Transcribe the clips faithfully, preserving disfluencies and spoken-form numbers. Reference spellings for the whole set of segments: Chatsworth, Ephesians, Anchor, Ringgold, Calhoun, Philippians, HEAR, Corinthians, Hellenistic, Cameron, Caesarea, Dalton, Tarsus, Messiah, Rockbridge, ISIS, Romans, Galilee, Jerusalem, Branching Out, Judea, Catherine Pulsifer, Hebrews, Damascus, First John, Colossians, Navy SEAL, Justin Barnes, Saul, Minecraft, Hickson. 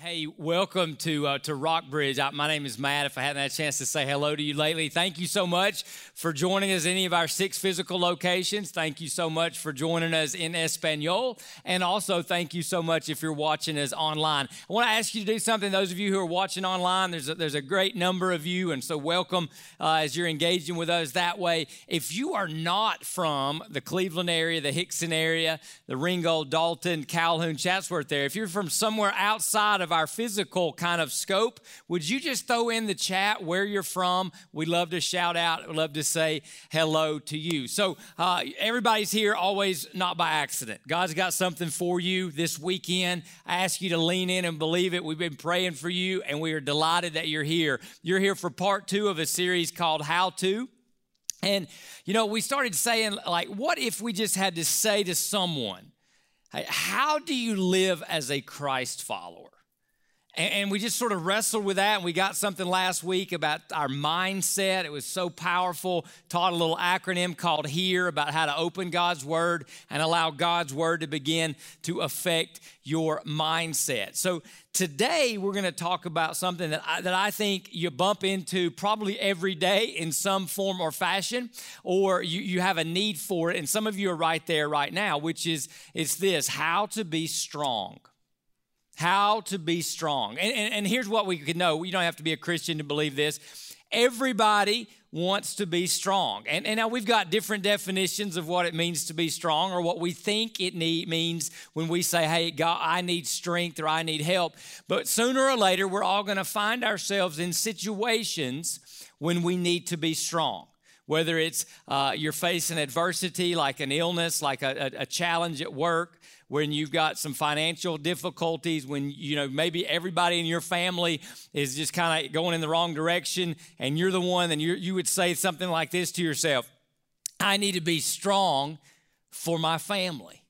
Hey, welcome to uh, to Rockbridge. I, my name is Matt. If I haven't had a chance to say hello to you lately, thank you so much for joining us in any of our six physical locations. Thank you so much for joining us in Espanol. And also, thank you so much if you're watching us online. I want to ask you to do something. Those of you who are watching online, there's a, there's a great number of you, and so welcome uh, as you're engaging with us that way. If you are not from the Cleveland area, the Hickson area, the Ringgold, Dalton, Calhoun, Chatsworth area, if you're from somewhere outside of our physical kind of scope, would you just throw in the chat where you're from? We'd love to shout out. We'd love to say hello to you. So uh, everybody's here always not by accident. God's got something for you this weekend. I ask you to lean in and believe it. We've been praying for you, and we are delighted that you're here. You're here for part two of a series called How To. And, you know, we started saying, like, what if we just had to say to someone, hey, how do you live as a Christ follower? And we just sort of wrestled with that, and we got something last week about our mindset. It was so powerful. Taught a little acronym called HEAR about how to open God's Word and allow God's Word to begin to affect your mindset. So today we're going to talk about something that I, that I think you bump into probably every day in some form or fashion, or you, you have a need for it, and some of you are right there right now, which is it's this, how to be strong. How to be strong. And, and, and here's what we could know. You don't have to be a Christian to believe this. Everybody wants to be strong. And, and now we've got different definitions of what it means to be strong or what we think it need, means when we say, hey, God, I need strength or I need help. But sooner or later, we're all going to find ourselves in situations when we need to be strong. Whether it's uh, you're facing adversity like an illness, like a, a, a challenge at work, when you've got some financial difficulties, when, you know, maybe everybody in your family is just kind of going in the wrong direction and you're the one, and you you would say something like this to yourself, I need to be strong for my family.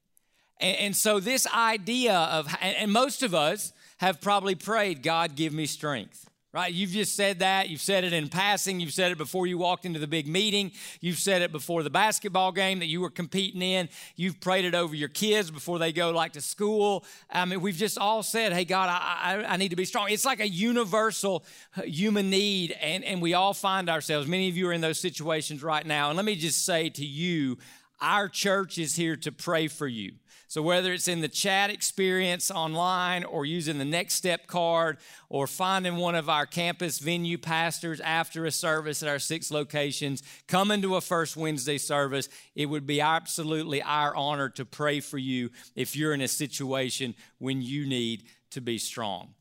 And, and so this idea of, and, and most of us have probably prayed, God, give me strength. Right? You've just said that. You've said it in passing. You've said it before you walked into the big meeting. You've said it before the basketball game that you were competing in. You've prayed it over your kids before they go like to school. I mean, we've just all said, hey, God, I, I, I need to be strong. It's like a universal human need, and, and we all find ourselves. Many of you are in those situations right now. And let me just say to you, our church is here to pray for you. So whether it's in the chat experience online or using the Next Step card or finding one of our campus venue pastors after a service at our six locations, come into a First Wednesday service, it would be absolutely our honor to pray for you if you're in a situation when you need to be strong.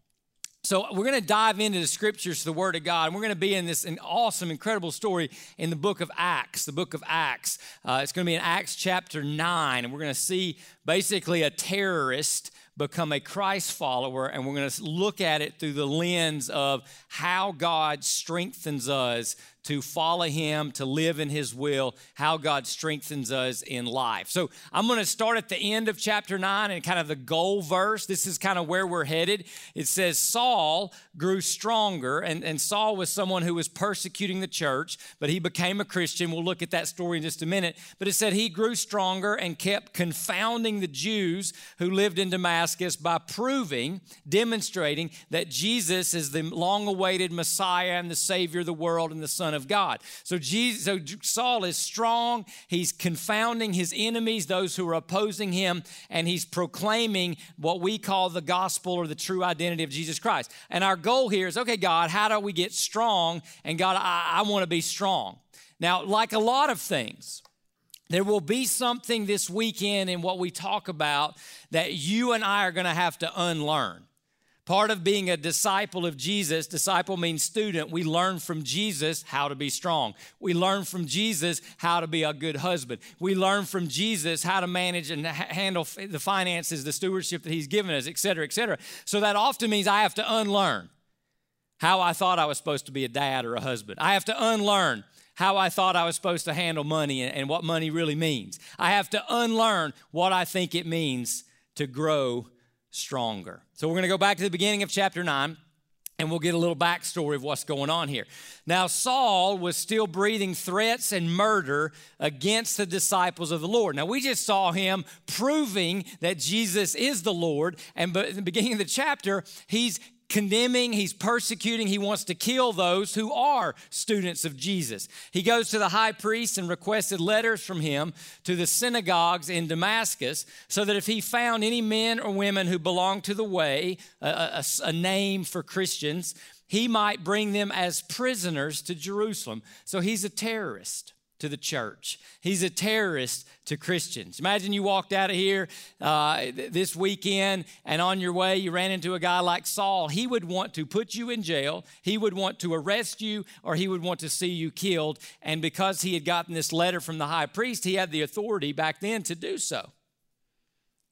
So we're going to dive into the scriptures, the Word of God, and we're going to be in this an awesome, incredible story in the book of Acts, the book of Acts. Uh, it's going to be in Acts chapter nine, and we're going to see basically a terrorist become a Christ follower, and we're going to look at it through the lens of how God strengthens us to follow Him, to live in His will, how God strengthens us in life. So I'm going to start at the end of chapter nine and kind of the goal verse. This is kind of where we're headed. It says, Saul grew stronger, and, and Saul was someone who was persecuting the church, but he became a Christian. We'll look at that story in just a minute. But it said he grew stronger and kept confounding the Jews who lived in Damascus by proving, demonstrating that Jesus is the long-awaited Messiah and the Savior of the world and the Son of God. So, Jesus, so Saul is strong. He's confounding his enemies, those who are opposing him, and he's proclaiming what we call the gospel or the true identity of Jesus Christ. And our goal here is, okay, God, how do we get strong? And God, I, I want to be strong. Now, like a lot of things, there will be something this weekend in what we talk about that you and I are going to have to unlearn. Part of being a disciple of Jesus, disciple means student, we learn from Jesus how to be strong. We learn from Jesus how to be a good husband. We learn from Jesus how to manage and handle the finances, the stewardship that He's given us, et cetera, et cetera. So that often means I have to unlearn how I thought I was supposed to be a dad or a husband. I have to unlearn how I thought I was supposed to handle money and what money really means. I have to unlearn what I think it means to grow stronger. So we're going to go back to the beginning of chapter nine. And we'll get a little backstory of what's going on here. Now, Saul was still breathing threats and murder against the disciples of the Lord. Now, we just saw him proving that Jesus is the Lord. And at the beginning of the chapter, he's condemning, he's persecuting, he wants to kill those who are students of Jesus. He goes to the high priest and requested letters from him to the synagogues in Damascus so that if he found any men or women who belonged to the way, a, a, a name for Christians, he might bring them as prisoners to Jerusalem. So he's a terrorist to the church. He's a terrorist to Christians. Imagine you walked out of here uh, th- this weekend and on your way you ran into a guy like Saul. He would want to put you in jail. He would want to arrest you, or he would want to see you killed. And because he had gotten this letter from the high priest, he had the authority back then to do so.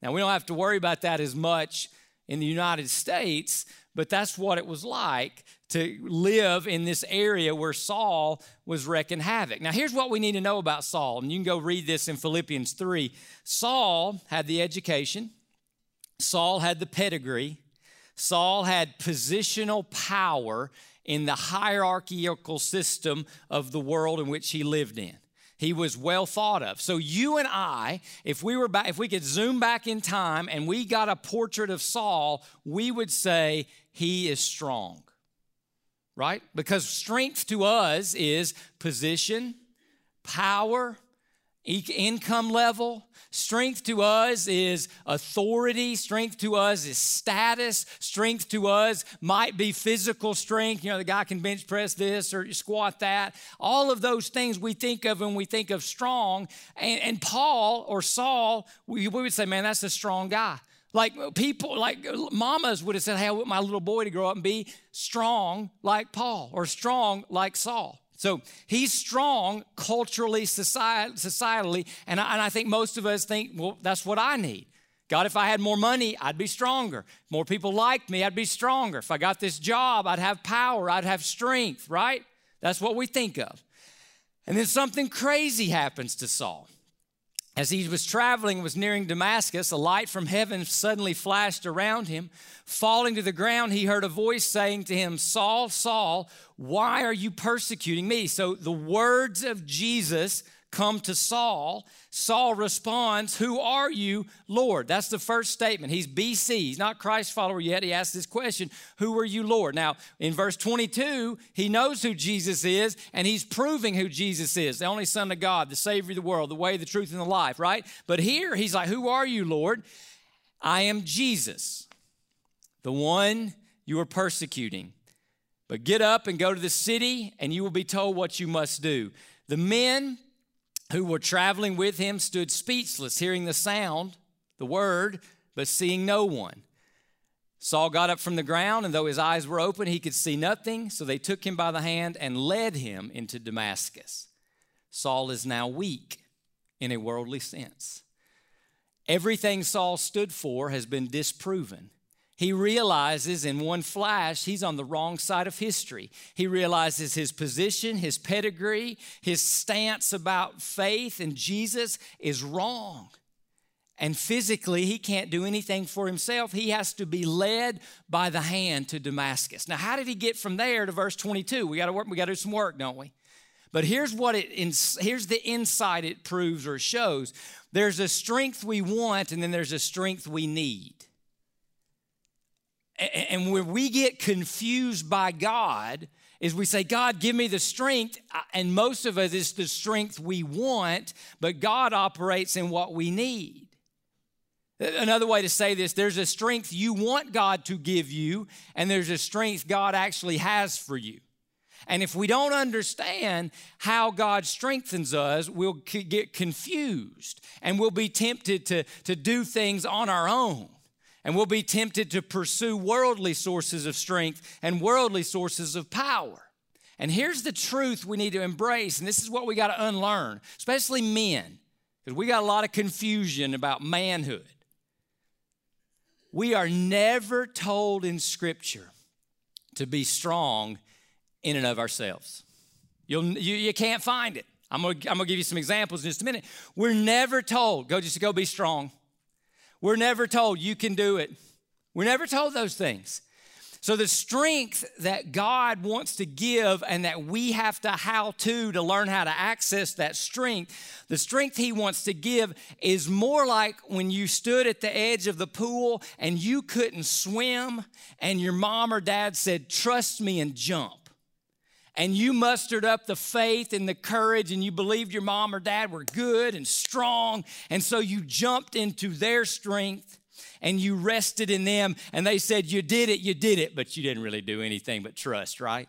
Now, we don't have to worry about that as much in the United States, but that's what it was like to live in this area where Saul was wreaking havoc. Now, here's what we need to know about Saul, and you can go read this in Philippians three. Saul had the education. Saul had the pedigree. Saul had positional power in the hierarchical system of the world in which he lived in. He was well thought of. So you and I, if we were back, if we could zoom back in time and we got a portrait of Saul, we would say he is strong, right? Because strength to us is position, power, income level. Strength to us is authority. Strength to us is status. Strength to us might be physical strength. You know, the guy can bench press this or squat that. All of those things we think of when we think of strong. And, and Paul or Saul, we, we would say, man, that's a strong guy. Like people, like mamas would have said, hey, I want my little boy to grow up and be strong like Paul or strong like Saul. So he's strong culturally, societally, and I, and I think most of us think, well, that's what I need. God, if I had more money, I'd be stronger. If more people liked me, I'd be stronger. If I got this job, I'd have power, I'd have strength, right? That's what we think of. And then something crazy happens to Saul. As he was traveling, was nearing Damascus, a light from heaven suddenly flashed around him. Falling to the ground, he heard a voice saying to him, Saul, Saul, why are you persecuting me? So the words of Jesus come to Saul. Saul responds, who are you, Lord? That's the first statement. He's B C. He's not Christ's follower yet. He asks this question, who are you, Lord? Now, in verse twenty-two, he knows who Jesus is, and he's proving who Jesus is, the only Son of God, the Savior of the world, the way, the truth, and the life, right? But here, he's like, who are you, Lord? I am Jesus, the one you are persecuting. But get up and go to the city, and you will be told what you must do. The men who were traveling with him stood speechless, hearing the sound, the word, but seeing no one. Saul got up from the ground, and though his eyes were open, he could see nothing. So they took him by the hand and led him into Damascus. Saul is now weak in a worldly sense. Everything Saul stood for has been disproven. He realizes in one flash he's on the wrong side of history. He realizes his position, his pedigree, his stance about faith and Jesus is wrong. And physically, he can't do anything for himself. He has to be led by the hand to Damascus. Now, how did he get from there to verse twenty-two? We got to work. We got to do some work, don't we? But here's what it here's the insight it proves or shows. There's a strength we want, and then there's a strength we need. And where we get confused by God is we say, God, give me the strength. And most of us, it's the strength we want, but God operates in what we need. Another way to say this, there's a strength you want God to give you, and there's a strength God actually has for you. And if we don't understand how God strengthens us, we'll get confused, and we'll be tempted to, to do things on our own. And we'll be tempted to pursue worldly sources of strength and worldly sources of power. And here's the truth we need to embrace, and this is what we got to unlearn, especially men, because we got a lot of confusion about manhood. We are never told in Scripture to be strong in and of ourselves. You'll, you, you can't find it. I'm going to give you some examples in just a minute. We're never told, go just go be strong. We're never told you can do it. We're never told those things. So the strength that God wants to give and that we have to how to to learn how to access that strength, the strength he wants to give is more like when you stood at the edge of the pool and you couldn't swim and your mom or dad said, "Trust me and jump." And you mustered up the faith and the courage and you believed your mom or dad were good and strong, and so you jumped into their strength. And you rested in them, and they said, "You did it, you did it," but you didn't really do anything but trust, right?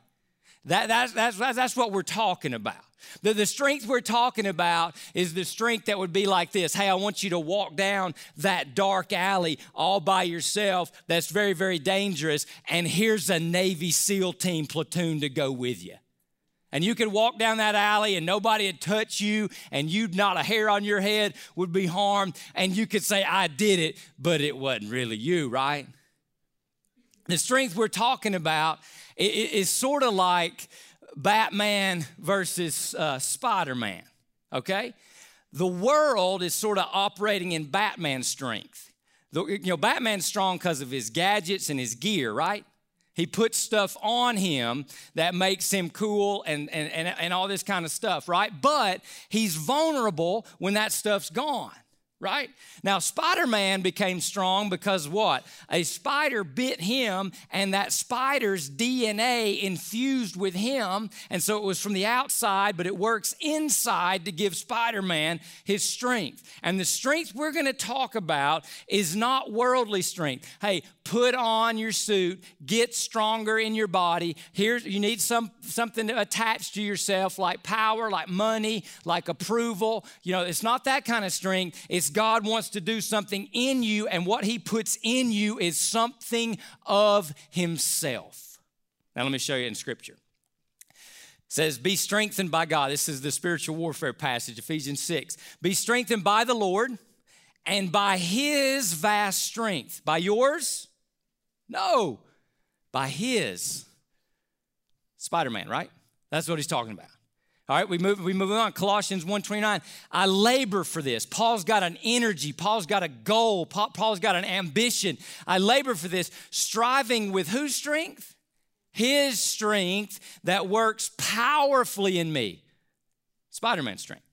That, that's, that's, that's what we're talking about. The, the strength we're talking about is the strength that would be like this. Hey, I want you to walk down that dark alley all by yourself that's very, very dangerous, and here's a Navy SEAL team platoon to go with you. And you could walk down that alley and nobody would touch you and you'd not a hair on your head would be harmed. And you could say, "I did it," but it wasn't really you, right? The strength we're talking about is sort of like Batman versus uh, Spider-Man, okay? The world is sort of operating in Batman's strength. The, you know, Batman's strong because of his gadgets and his gear, right? He puts stuff on him that makes him cool and, and, and, and all this kind of stuff, right? But he's vulnerable when that stuff's gone, right? Now, Spider-Man became strong because what? A spider bit him, and that spider's D N A infused with him. And so it was from the outside, but it works inside to give Spider-Man his strength. And the strength we're going to talk about is not worldly strength. Hey, put on your suit, get stronger in your body. Here's, you need some something attached to yourself, like power, like money, like approval. You know, it's not that kind of strength. It's God wants to do something in you, and what he puts in you is something of himself. Now let me show you in Scripture. It says, "Be strengthened by God." This is the spiritual warfare passage, Ephesians six. "Be strengthened by the Lord and by his vast strength." By yours? No, by his. Spider-Man, right? That's what he's talking about. All right, we move, we move on. Colossians one twenty-nine, "I labor for this." Paul's got an energy. Paul's got a goal. Paul's got an ambition. "I labor for this, striving with" whose strength? His strength that works powerfully in me. Spider-Man's strength.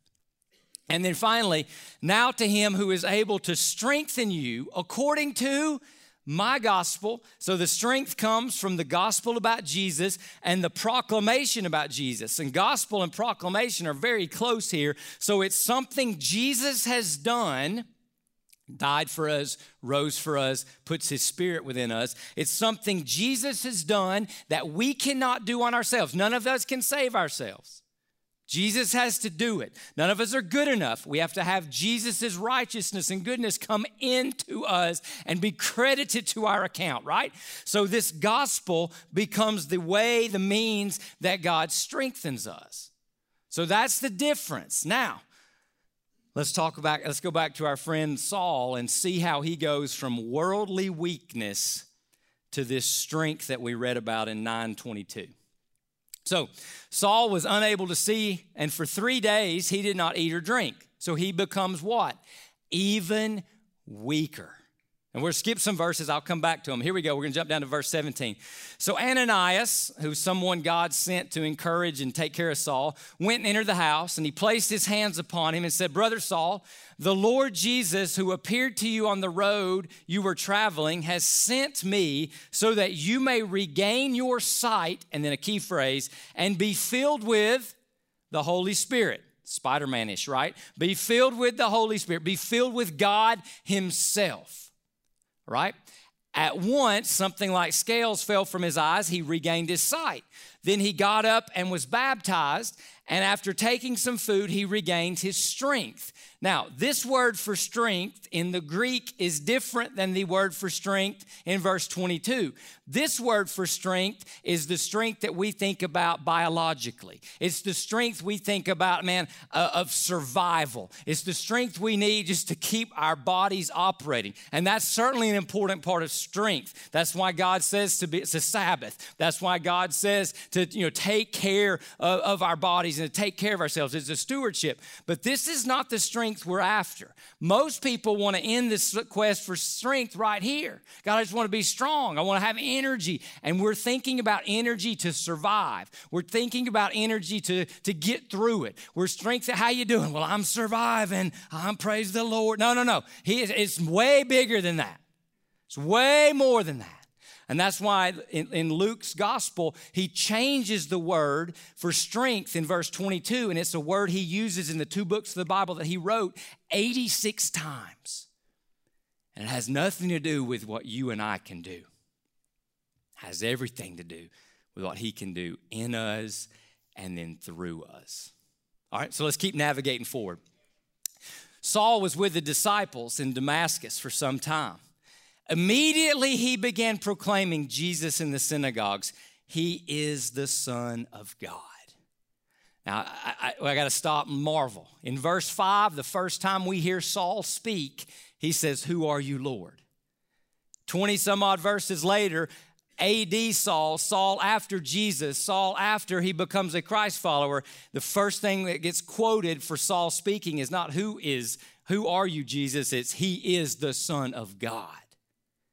And then finally, "Now to him who is able to strengthen you according to my gospel." So the strength comes from the gospel about Jesus and the proclamation about Jesus. And gospel and proclamation are very close here. So it's something Jesus has done, died for us, rose for us, puts his spirit within us. It's something Jesus has done that we cannot do on ourselves. None of us can save ourselves. Jesus has to do it. None of us are good enough. We have to have Jesus' righteousness and goodness come into us and be credited to our account, right? So this gospel becomes the way, the means that God strengthens us. So that's the difference. Now, let's talk about, let's go back to our friend Saul and see how he goes from worldly weakness to this strength that we read about in nine twenty-two. So Saul was unable to see, and for three days he did not eat or drink. So he becomes what? Even weaker. And we'll skip some verses. I'll come back to them. Here we go. We're going to jump down to verse seventeen. "So Ananias," who's someone God sent to encourage and take care of Saul, "went and entered the house, and he placed his hands upon him and said, 'Brother Saul, the Lord Jesus, who appeared to you on the road you were traveling, has sent me so that you may regain your sight,'" and then a key phrase, "'and be filled with the Holy Spirit.'" Spider-Man-ish, right? Be filled with the Holy Spirit. Be filled with God himself. Right? "At once, something like scales fell from his eyes. He regained his sight. Then he got up and was baptized. And after taking some food, he regained his strength." Now, this word for strength in the Greek is different than the word for strength in verse twenty-two. This word for strength is the strength that we think about biologically. It's the strength we think about, man, uh, of survival. It's the strength we need just to keep our bodies operating. And that's certainly an important part of strength. That's why God says to be, it's a Sabbath. That's why God says to, you know, take care of, of our bodies bodies and to take care of ourselves. It's a stewardship. But this is not the strength we're after. Most people want to end this quest for strength right here. God, I just want to be strong. I want to have energy. And we're thinking about energy to survive. We're thinking about energy to, to get through it. We're strength. How you doing? Well, I'm surviving. I'm praise the Lord. No, no, no. He is, it's way bigger than that. It's way more than that. And that's why in, in Luke's gospel, he changes the word for strength in verse twenty-two. And it's a word he uses in the two books of the Bible that he wrote eighty-six times. And it has nothing to do with what you and I can do. It has everything to do with what he can do in us and then through us. All right, so let's keep navigating forward. Saul was with the disciples in Damascus for some time. Immediately he began proclaiming Jesus in the synagogues. He is the Son of God. Now, I, I, I got to stop and marvel. In verse five, the first time we hear Saul speak, he says, "Who are you, Lord?" twenty-some-odd verses later, A D Saul, Saul after Jesus, Saul after he becomes a Christ follower, the first thing that gets quoted for Saul speaking is not "Who is, who are you, Jesus?" It's "He is the Son of God."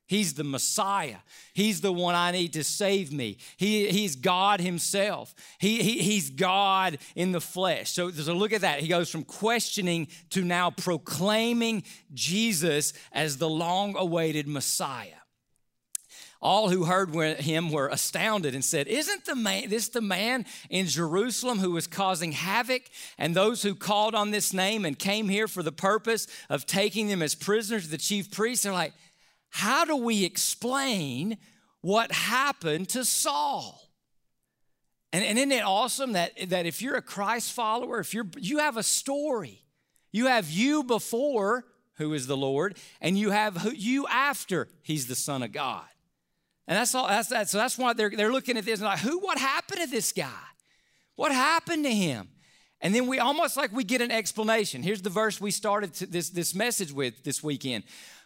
He's the Messiah. He's the one I need to save me. He, he's God himself. He, he, he's God in the flesh. So there's a look at that. He goes from questioning to now proclaiming Jesus as the long-awaited Messiah. All who heard him were astounded and said, "Isn't the man, this the man in Jerusalem who was causing havoc? And those who called on this name and came here for the purpose of taking them as prisoners to the chief priests," they're like, "How do we explain what happened to Saul?" And, and isn't it awesome that, that if you're a Christ follower, if you're you have a story. You have you before, who is the Lord, and you have who, you after, he's the Son of God. And that's all. That's that. So that's why they're they're looking at this and like, who? What happened to this guy? What happened to him? And then we almost like we get an explanation. Here's the verse we started to this, this message with this weekend.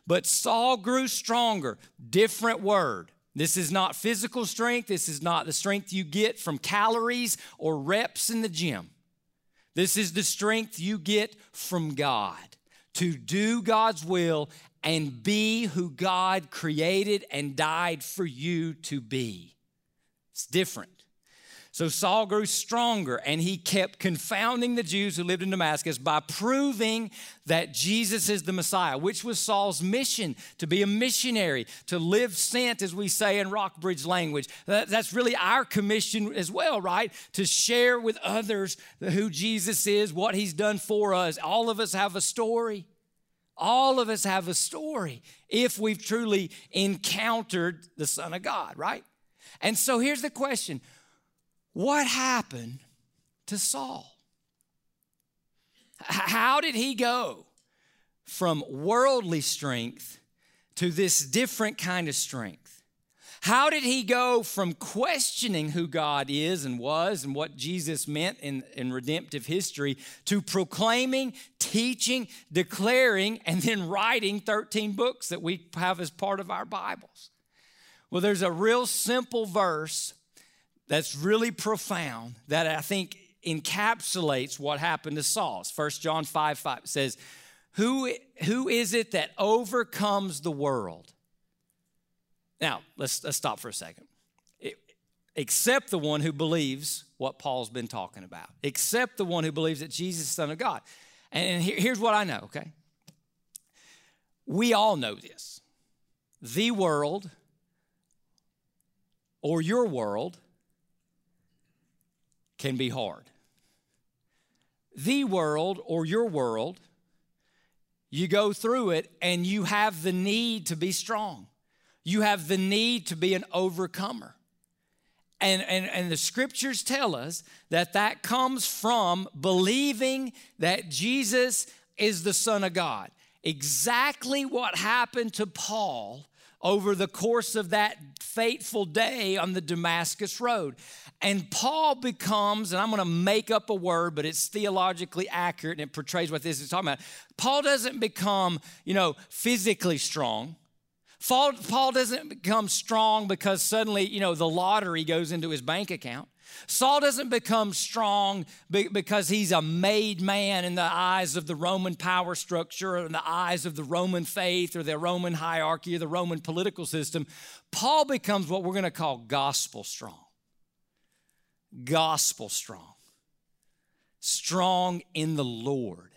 But Saul grew stronger. Different word. This is not physical strength. This is not the strength you get from calories or reps in the gym. This is the strength you get from God to do God's will and be who God created and died for you to be. It's different. So Saul grew stronger, and he kept confounding the Jews who lived in Damascus by proving that Jesus is the Messiah, which was Saul's mission, to be a missionary, to live sent, as we say in Rockbridge language. That's really our commission as well, right? To share with others who Jesus is, what he's done for us. All of us have a story. All of us have a story if we've truly encountered the Son of God, right? And so here's the question. What happened to Saul? How did he go from worldly strength to this different kind of strength? How did he go from questioning who God is and was and what Jesus meant in, in redemptive history to proclaiming, teaching, declaring, and then writing thirteen books that we have as part of our Bibles? Well, there's a real simple verse that's really profound that I think encapsulates what happened to Saul. First John five five says, who, who is it that overcomes the world? Now, let's, let's stop for a second. It, except the one who believes what Paul's been talking about. Except the one who believes that Jesus is the Son of God. And, and here, here's what I know, okay? We all know this. The world or your world can be hard. The world or your world, you go through it and you have the need to be strong. You have the need to be an overcomer. And, and, and the scriptures tell us that that comes from believing that Jesus is the Son of God. Exactly what happened to Paul over the course of that fateful day on the Damascus Road. And Paul becomes, and I'm going to make up a word, but it's theologically accurate and it portrays what this is talking about. Paul doesn't become, you know, physically strong. Paul, Paul doesn't become strong because suddenly, you know, the lottery goes into his bank account. Saul doesn't become strong be, because he's a made man in the eyes of the Roman power structure, or in the eyes of the Roman faith, or the Roman hierarchy, or the Roman political system. Paul becomes what we're going to call gospel strong. Gospel strong. Strong in the Lord.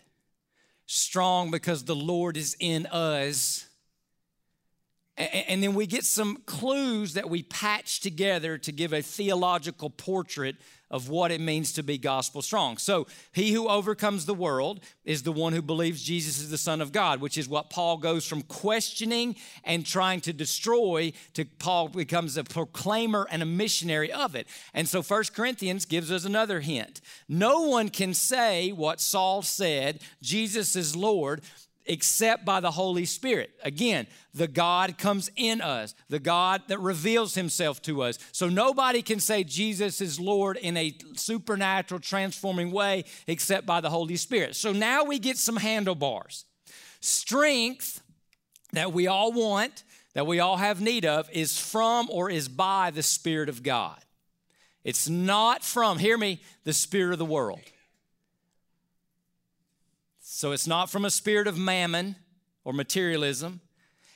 Strong because the Lord is in us. And then we get some clues that we patch together to give a theological portrait of what it means to be gospel strong. So he who overcomes the world is the one who believes Jesus is the Son of God, which is what Paul goes from questioning and trying to destroy to Paul becomes a proclaimer and a missionary of it. And so First Corinthians gives us another hint. No one can say what Saul said, Jesus is Lord, except by the Holy Spirit. Again, the God comes in us, the God that reveals himself to us. So nobody can say Jesus is Lord in a supernatural, transforming way except by the Holy Spirit. So now we get some handlebars. Strength that we all want, that we all have need of, is from or is by the Spirit of God. It's not from, hear me, the spirit of the world. So it's not from a spirit of mammon or materialism.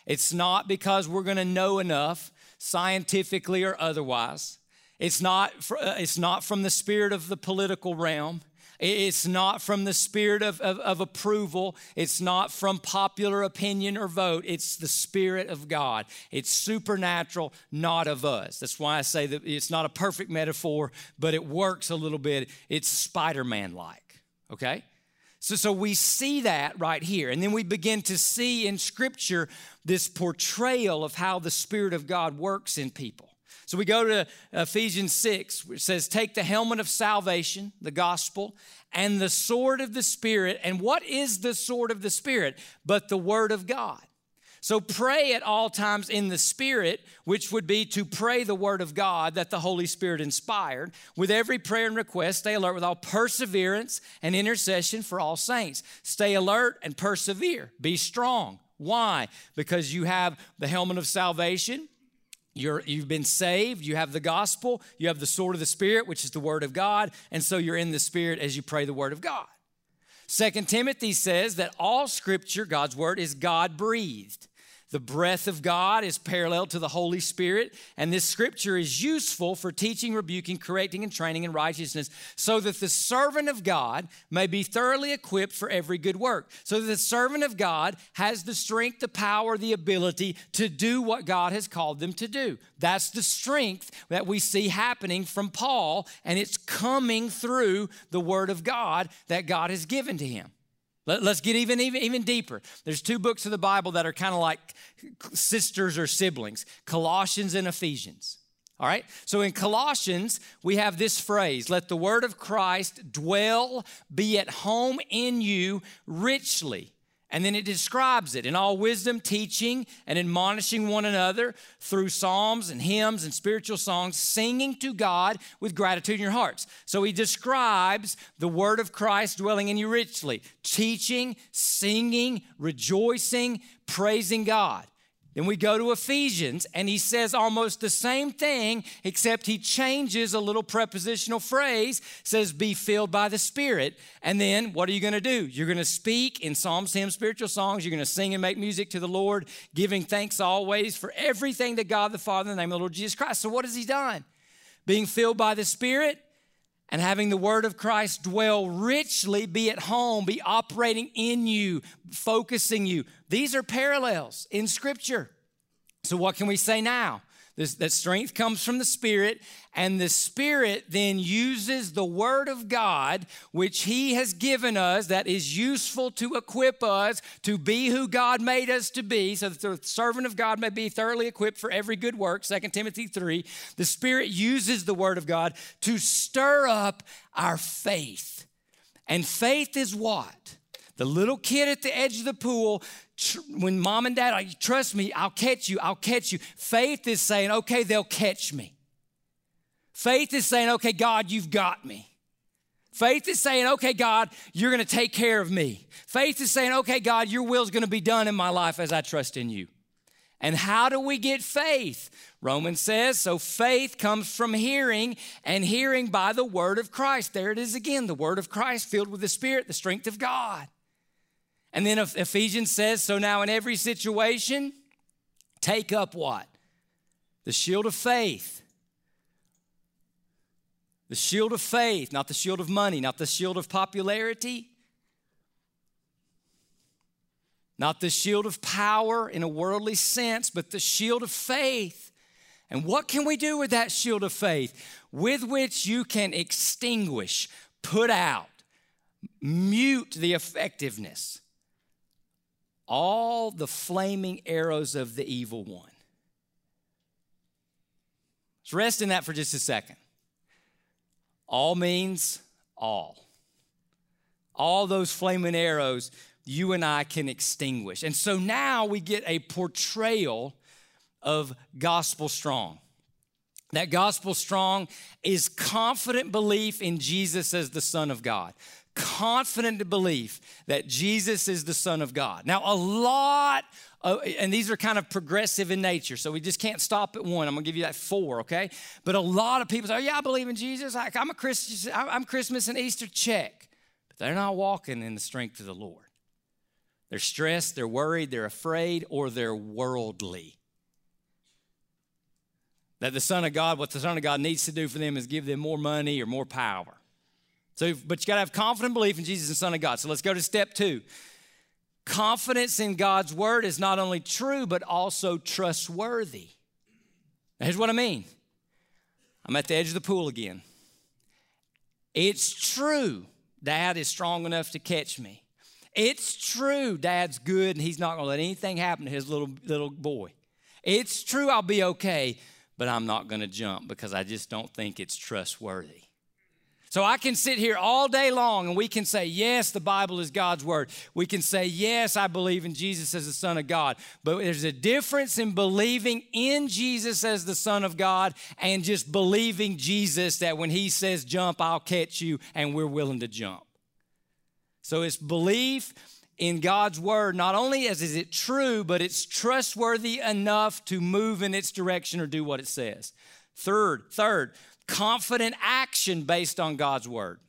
It's not because we're going to know enough scientifically or otherwise. It's not, for, uh, it's not from the spirit of the political realm. It's not from the spirit of, of, of approval. It's not from popular opinion or vote. It's the Spirit of God. It's supernatural, not of us. That's why I say that it's not a perfect metaphor, but it works a little bit. It's Spider-Man-like, okay? So, so we see that right here. And then we begin to see in Scripture this portrayal of how the Spirit of God works in people. So we go to Ephesians six, which says, take the helmet of salvation, the gospel, and the sword of the Spirit. And what is the sword of the Spirit but the Word of God? So pray at all times in the Spirit, which would be to pray the Word of God that the Holy Spirit inspired. With every prayer and request, stay alert with all perseverance and intercession for all saints. Stay alert and persevere. Be strong. Why? Because you have the helmet of salvation. You're, you've been saved. You have the gospel. You have the sword of the Spirit, which is the Word of God. And so you're in the Spirit as you pray the Word of God. Second Timothy says that all Scripture, God's Word, is God-breathed. The breath of God is parallel to the Holy Spirit, and this Scripture is useful for teaching, rebuking, correcting, and training in righteousness, so that the servant of God may be thoroughly equipped for every good work. So that the servant of God has the strength, the power, the ability to do what God has called them to do. That's the strength that we see happening from Paul, and it's coming through the Word of God that God has given to him. Let's get even, even even deeper. There's two books of the Bible that are kind of like sisters or siblings, Colossians and Ephesians. All right? So in Colossians, we have this phrase, let the word of Christ dwell, be at home in you richly. And then it describes it in all wisdom, teaching, and admonishing one another through psalms and hymns and spiritual songs, singing to God with gratitude in your hearts. So he describes the word of Christ dwelling in you richly, teaching, singing, rejoicing, praising God. Then we go to Ephesians, and he says almost the same thing, except he changes a little prepositional phrase, says, be filled by the Spirit. And then what are you going to do? You're going to speak in psalms, hymns, spiritual songs. You're going to sing and make music to the Lord, giving thanks always for everything to God the Father in the name of the Lord Jesus Christ. So what has he done? Being filled by the Spirit and having the word of Christ dwell richly, be at home, be operating in you, focusing you. These are parallels in Scripture. So what can we say now? This, that strength comes from the Spirit, and the Spirit then uses the Word of God, which He has given us, that is useful to equip us to be who God made us to be, so that the servant of God may be thoroughly equipped for every good work, Second Timothy three. The Spirit uses the Word of God to stir up our faith. And faith is what? The little kid at the edge of the pool, tr- when mom and dad, I, trust me, I'll catch you, I'll catch you. Faith is saying, okay, they'll catch me. Faith is saying, okay, God, you've got me. Faith is saying, okay, God, you're going to take care of me. Faith is saying, okay, God, your will's going to be done in my life as I trust in you. And how do we get faith? Romans says, so faith comes from hearing, and hearing by the word of Christ. There it is again, the word of Christ filled with the Spirit, the strength of God. And then Ephesians says, so now in every situation, take up what? The shield of faith. The shield of faith, not the shield of money, not the shield of popularity, not the shield of power in a worldly sense, but the shield of faith. And what can we do with that shield of faith? With which you can extinguish, put out, mute the effectiveness, all the flaming arrows of the evil one. Let's rest in that for just a second. All means all. All those flaming arrows you and I can extinguish. And so now we get a portrayal of gospel strong. That gospel strong is confident belief in Jesus as the Son of God. Confident belief that Jesus is the Son of God. Now, a lot of, and these are kind of progressive in nature, so we just can't stop at one. I'm gonna give you that four, okay? But a lot of people say, oh, yeah, I believe in Jesus. I, I'm a Christian. I'm Christmas and Easter, check. But they're not walking in the strength of the Lord. They're stressed, they're worried, they're afraid, or they're worldly. That the Son of God, what the Son of God needs to do for them is give them more money or more power. So, but you got to have confident belief in Jesus, the Son of God. So let's go to step two. Confidence in God's word is not only true, but also trustworthy. Now, here's what I mean. I'm at the edge of the pool again. It's true Dad is strong enough to catch me. It's true Dad's good and he's not going to let anything happen to his little, little boy. It's true I'll be okay, but I'm not going to jump because I just don't think it's trustworthy. So I can sit here all day long and we can say, yes, the Bible is God's word. We can say, yes, I believe in Jesus as the Son of God. But there's a difference in believing in Jesus as the Son of God and just believing Jesus that when he says jump, I'll catch you, and we're willing to jump. So it's belief in God's word. Not only is it true, but it's trustworthy enough to move in its direction or do what it says. Third, third. Confident action based on God's word.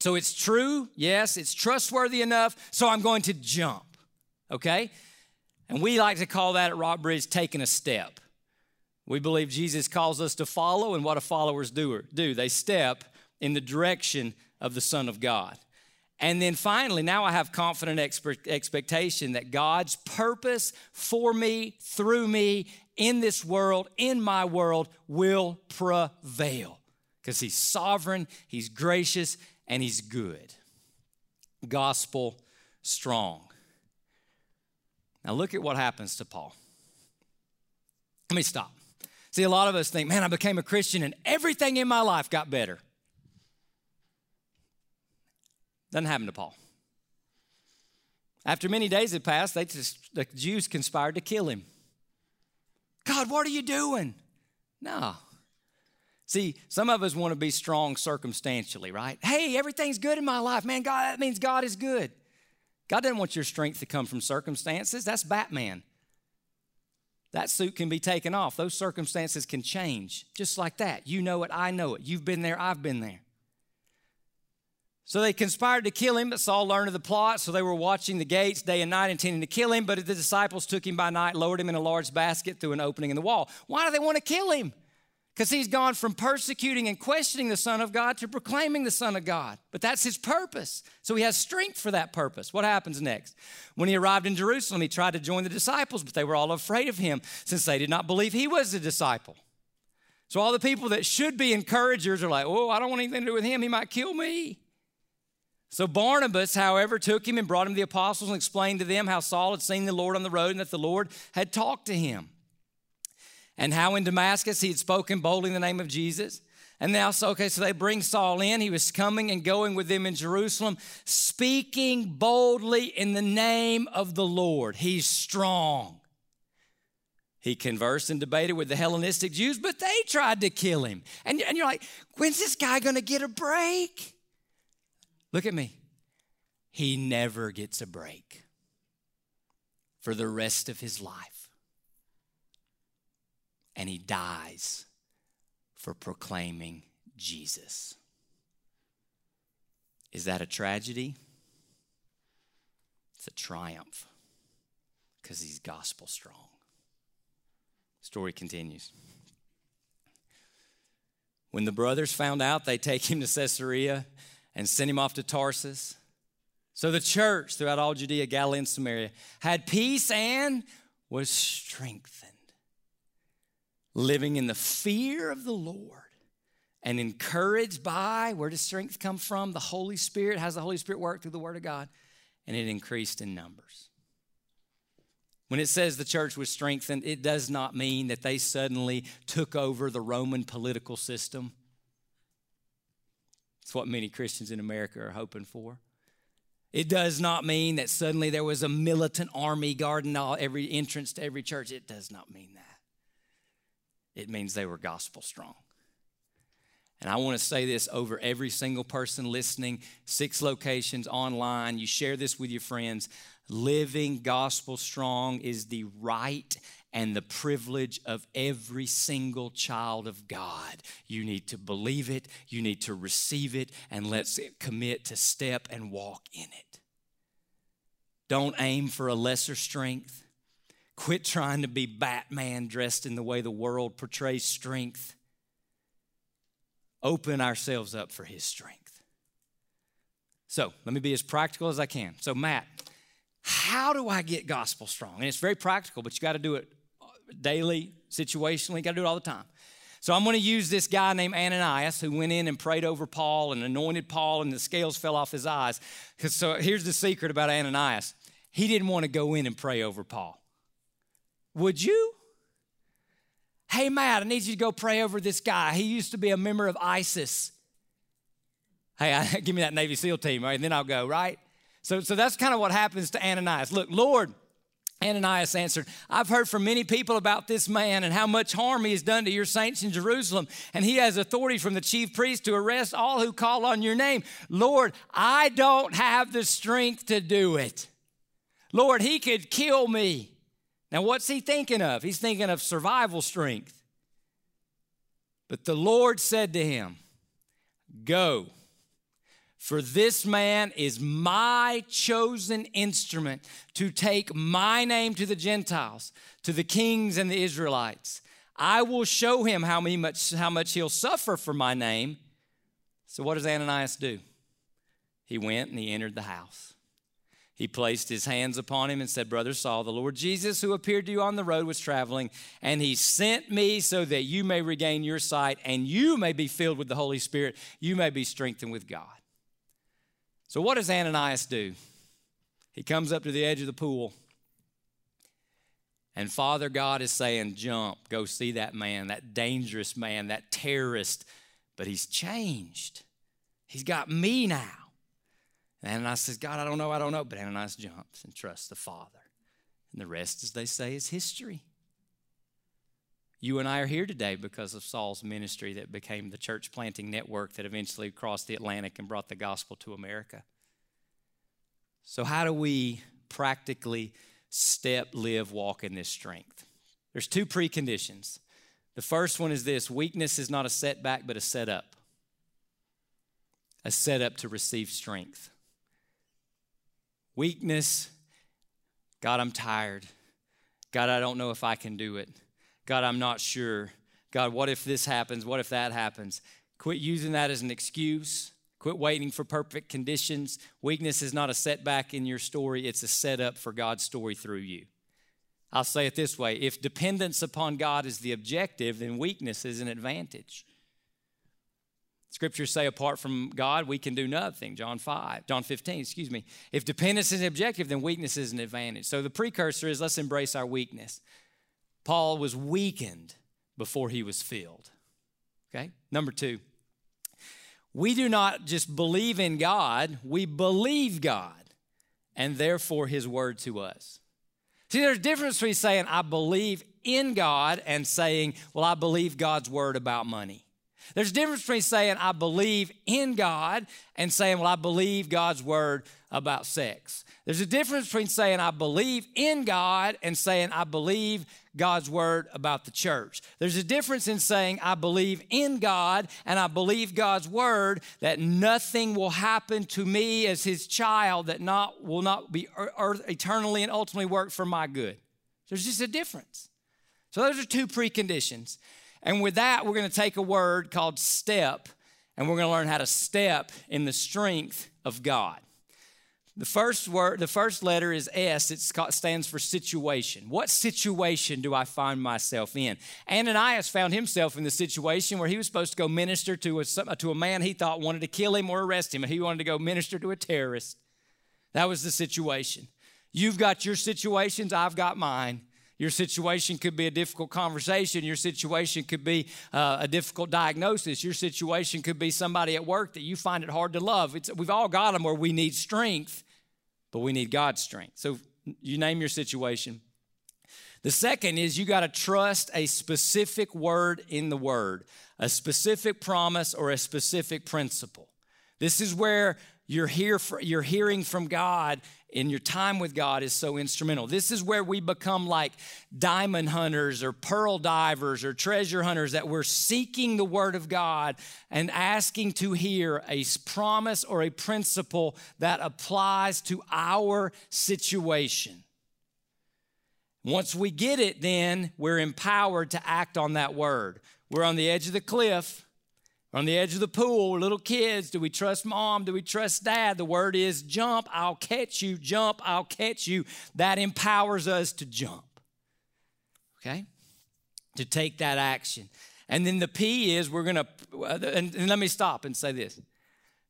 So it's true, yes, it's trustworthy enough, so I'm going to jump, okay? And we like to call that at Rockbridge taking a step. We believe Jesus calls us to follow, and what do followers do? do? They step in the direction of the Son of God. And then finally, now I have confident expert expectation that God's purpose for me, through me, in this world, in my world, will prevail because he's sovereign, he's gracious, and he's good. Gospel strong. Now look at what happens to Paul. Let me stop. See, a lot of us think, man, I became a Christian and everything in my life got better. Doesn't happen to Paul. After many days had passed, they just, the Jews conspired to kill him. God, what are you doing? No. See, some of us want to be strong circumstantially, right? Hey, everything's good in my life. Man, God, that means God is good. God doesn't want your strength to come from circumstances. That's Batman. That suit can be taken off. Those circumstances can change just like that. You know it, I know it. You've been there, I've been there. So they conspired to kill him, but Saul learned of the plot, so they were watching the gates day and night, intending to kill him, but the disciples took him by night, lowered him in a large basket through an opening in the wall. Why do they want to kill him? Because he's gone from persecuting and questioning the Son of God to proclaiming the Son of God. But that's his purpose, so he has strength for that purpose. What happens next? When he arrived in Jerusalem, he tried to join the disciples, but they were all afraid of him, since they did not believe he was a disciple. So all the people that should be encouragers are like, oh, I don't want anything to do with him, he might kill me. So Barnabas, however, took him and brought him to the apostles and explained to them how Saul had seen the Lord on the road and that the Lord had talked to him, and how in Damascus he had spoken boldly in the name of Jesus. And now, so, okay, so they bring Saul in. He was coming and going with them in Jerusalem, speaking boldly in the name of the Lord. He's strong. He conversed and debated with the Hellenistic Jews, but they tried to kill him. And, and you're like, when's this guy going to get a break? Look at me. He never gets a break for the rest of his life. and he dies for proclaiming Jesus. Is that a tragedy? It's a triumph because he's gospel strong. Story continues. When the brothers found out, they take him to Caesarea and send him off to Tarsus. So the church throughout all Judea, Galilee, and Samaria had peace and was strengthened, living in the fear of the Lord and encouraged by, where does strength come from? The Holy Spirit. How does the Holy Spirit work? Through the Word of God. And it increased in numbers. When it says the church was strengthened, it does not mean that they suddenly took over the Roman political system. It's what many Christians in America are hoping for. It does not mean that suddenly there was a militant army guarding all, every entrance to every church. It does not mean that. It means they were gospel strong. And I want to say this over every single person listening, six locations online. You share this with your friends. Living gospel strong is the right and the privilege of every single child of God. You need to believe it. You need to receive it. And let's commit to step and walk in it. Don't aim for a lesser strength. Quit trying to be Batman dressed in the way the world portrays strength. Open ourselves up for his strength. So let me be as practical as I can. So Matt, how do I get gospel strong? And it's very practical, but you got to do it daily, situationally. You got to do it all the time. So I'm going to use this guy named Ananias who went in and prayed over Paul and anointed Paul and the scales fell off his eyes. So here's the secret about Ananias. He didn't want to go in and pray over Paul. Would you? Hey, Matt, I need you to go pray over this guy. He used to be a member of ISIS. Hey, I, give me that Navy SEAL team, right? And then I'll go, right? So, so that's kind of what happens to Ananias. Look, Lord, Ananias answered, I've heard from many people about this man and how much harm he has done to your saints in Jerusalem. And he has authority from the chief priest to arrest all who call on your name. Lord, I don't have the strength to do it. Lord, he could kill me. Now, what's he thinking of? He's thinking of survival strength. But the Lord said to him, go, for this man is my chosen instrument to take my name to the Gentiles, to the kings and the Israelites. I will show him how much, how much he'll suffer for my name. So what does Ananias do? He went and he entered the house. He placed his hands upon him and said, Brother Saul, the Lord Jesus who appeared to you on the road was traveling, and he sent me so that you may regain your sight and you may be filled with the Holy Spirit. You may be strengthened with God. So what does Ananias do? He comes up to the edge of the pool, and Father God is saying, jump, go see that man, that dangerous man, that terrorist. But he's changed. He's got me now. And Ananias says, God, I don't know, I don't know. But Ananias jumps and trusts the Father. And the rest, as they say, is history. You and I are here today because of Saul's ministry that became the church planting network that eventually crossed the Atlantic and brought the gospel to America. So how do we practically step, live, walk in this strength? There's two preconditions. The first one is this: weakness is not a setback, but a setup. A setup to receive strength. Weakness, God, I'm tired. God, I don't know if I can do it. God, I'm not sure. God, what if this happens? What if that happens? Quit using that as an excuse. Quit waiting for perfect conditions. Weakness is not a setback in your story. It's a setup for God's story through you. I'll say it this way. If dependence upon God is the objective, then weakness is an advantage. Scriptures say apart from God, we can do nothing. John five, John fifteen, excuse me. If dependence is objective, then weakness is an advantage. So the precursor is let's embrace our weakness. Paul was weakened before he was filled. Okay? Number two, we do not just believe in God, we believe God and therefore his word to us. See, there's a difference between saying I believe in God and saying, well, I believe God's word about money. There's a difference between saying, I believe in God, and saying, well, I believe God's word about sex. There's a difference between saying, I believe in God, and saying, I believe God's word about the church. There's a difference in saying, I believe in God, and I believe God's word that nothing will happen to me as his child that not will not be eternally and ultimately work for my good. There's just a difference. So those are two preconditions. And with that, we're going to take a word called step, and we're going to learn how to step in the strength of God. The first word, the first letter is S. It stands for situation. What situation do I find myself in? Ananias found himself in the situation where he was supposed to go minister to a, to a man he thought wanted to kill him or arrest him, and he wanted to go minister to a terrorist. That was the situation. You've got your situations, I've got mine. Your situation could be a difficult conversation. Your situation could be uh, a difficult diagnosis. Your situation could be somebody at work that you find it hard to love. It's, we've all got them where we need strength, but we need God's strength. So you name your situation. The second is you got to trust a specific word in the Word, a specific promise or a specific principle. This is where you're here for, you're hearing from God, and your time with God is so instrumental. This is where we become like diamond hunters or pearl divers or treasure hunters, that we're seeking the word of God and asking to hear a promise or a principle that applies to our situation. Once we get it, then we're empowered to act on that word. We're on the edge of the cliff. On the edge of the pool, we're little kids. Do we trust mom? Do we trust dad? The word is jump, I'll catch you. Jump, I'll catch you. That empowers us to jump, okay? To take that action. And then the P is we're going to, and, and let me stop and say this.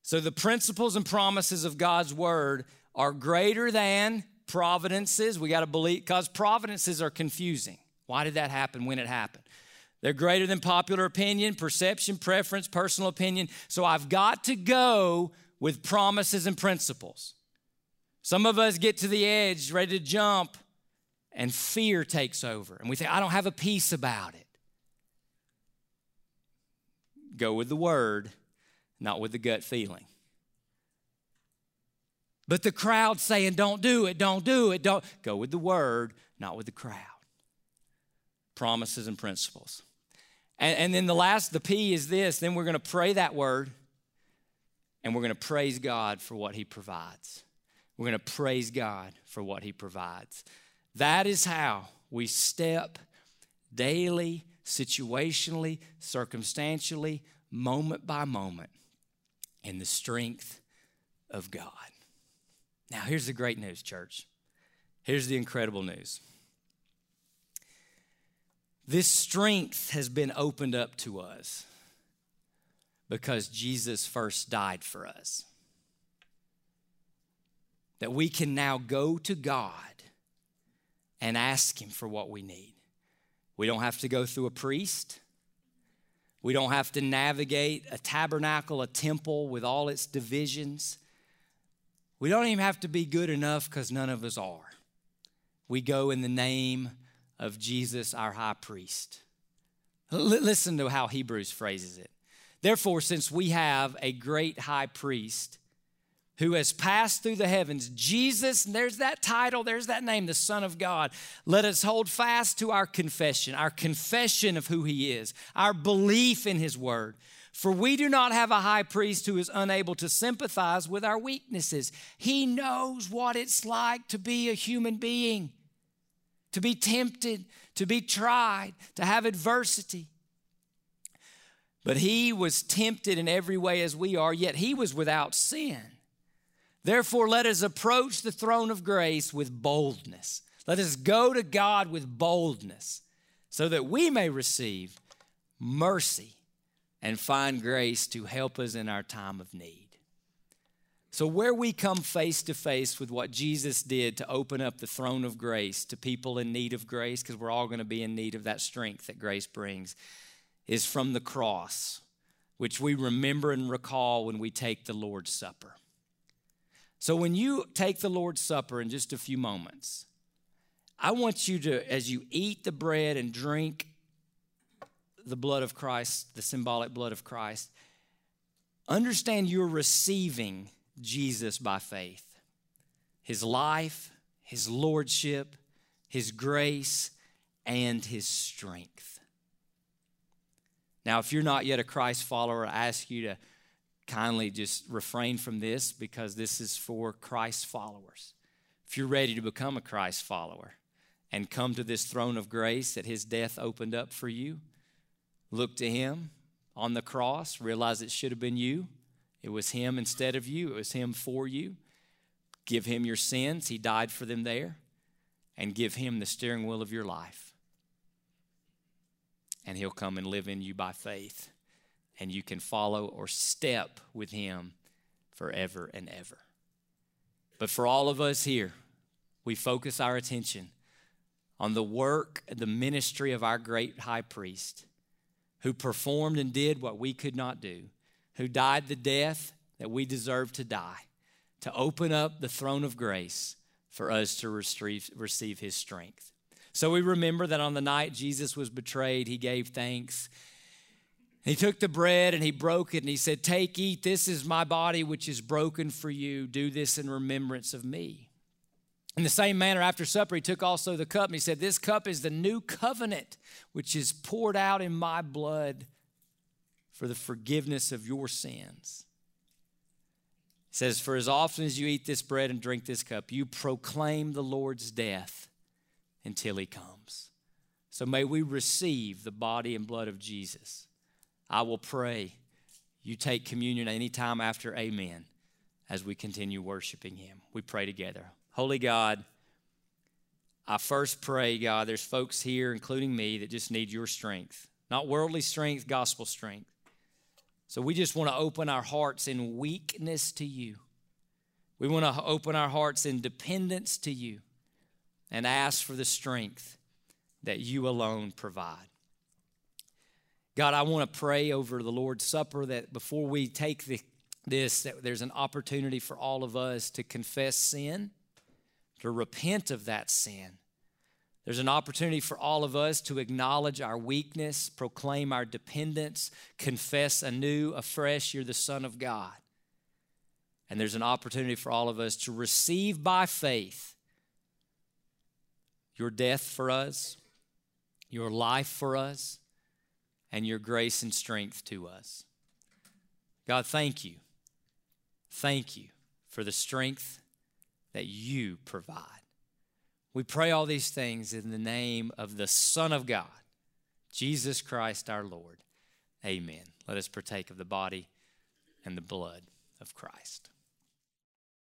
So the principles and promises of God's word are greater than providences. We got to believe, because providences are confusing. Why did that happen when it happened? They're greater than popular opinion, perception, preference, personal opinion. So I've got to go with promises and principles. Some of us get to the edge, ready to jump, and fear takes over. And we think, I don't have a peace about it. Go with the word, not with the gut feeling. But the crowd's saying, don't do it, don't do it, don't. Go with the word, not with the crowd. Promises and principles. And, and then the last, the P is this, then we're going to pray that word, and we're going to praise God for what he provides. We're going to praise God for what he provides. That is how we step daily, situationally, circumstantially, moment by moment in the strength of God. Now, here's the great news, church. Here's the incredible news. This strength has been opened up to us because Jesus first died for us. That we can now go to God and ask him for what we need. We don't have to go through a priest. We don't have to navigate a tabernacle, a temple with all its divisions. We don't even have to be good enough, because none of us are. We go in the name of God. Of Jesus, our high priest. L- listen to how Hebrews phrases it. Therefore, since we have a great high priest who has passed through the heavens, Jesus, and there's that title, there's that name, the Son of God, let us hold fast to our confession, our confession of who he is, our belief in his word. For we do not have a high priest who is unable to sympathize with our weaknesses. He knows what it's like to be a human being. To be tempted, to be tried, to have adversity. But he was tempted in every way as we are, yet he was without sin. Therefore, let us approach the throne of grace with boldness. Let us go to God with boldness, so that we may receive mercy and find grace to help us in our time of need. So where we come face to face with what Jesus did to open up the throne of grace to people in need of grace, because we're all going to be in need of that strength that grace brings, is from the cross, which we remember and recall when we take the Lord's Supper. So when you take the Lord's Supper in just a few moments, I want you to, as you eat the bread and drink the blood of Christ, the symbolic blood of Christ, understand you're receiving Jesus by faith. His life, his lordship, his grace, and his strength. Now, if you're not yet a Christ follower, I ask you to kindly just refrain from this because this is for Christ followers. If you're ready to become a Christ follower and come to this throne of grace that his death opened up for you, look to him on the cross, realize it should have been you. It was him instead of you. It was him for you. Give him your sins. He died for them there. And give him the steering wheel of your life. And he'll come and live in you by faith. And you can follow or step with him forever and ever. But for all of us here, we focus our attention on the work and the ministry of our great high priest, who performed and did what we could not do, who died the death that we deserved to die, to open up the throne of grace for us to receive his strength. So we remember that on the night Jesus was betrayed, he gave thanks. He took the bread and he broke it and he said, "Take, eat, this is my body which is broken for you. Do this in remembrance of me." In the same manner, after supper, he took also the cup and he said, "This cup is the new covenant which is poured out in my blood for the forgiveness of your sins." It says, "For as often as you eat this bread and drink this cup, you proclaim the Lord's death until he comes." So may we receive the body and blood of Jesus. I will pray you take communion anytime after amen as we continue worshiping him. We pray together. Holy God, I first pray, God, there's folks here, including me, that just need your strength. Not worldly strength, gospel strength. So we just want to open our hearts in weakness to you. We want to open our hearts in dependence to you and ask for the strength that you alone provide. God, I want to pray over the Lord's Supper that before we take the, this, that there's an opportunity for all of us to confess sin, to repent of that sin. There's an opportunity for all of us to acknowledge our weakness, proclaim our dependence, confess anew, afresh, you're the Son of God. And there's an opportunity for all of us to receive by faith your death for us, your life for us, and your grace and strength to us. God, thank you. Thank you for the strength that you provide. We pray all these things in the name of the Son of God, Jesus Christ our Lord. Amen. Let us partake of the body and the blood of Christ.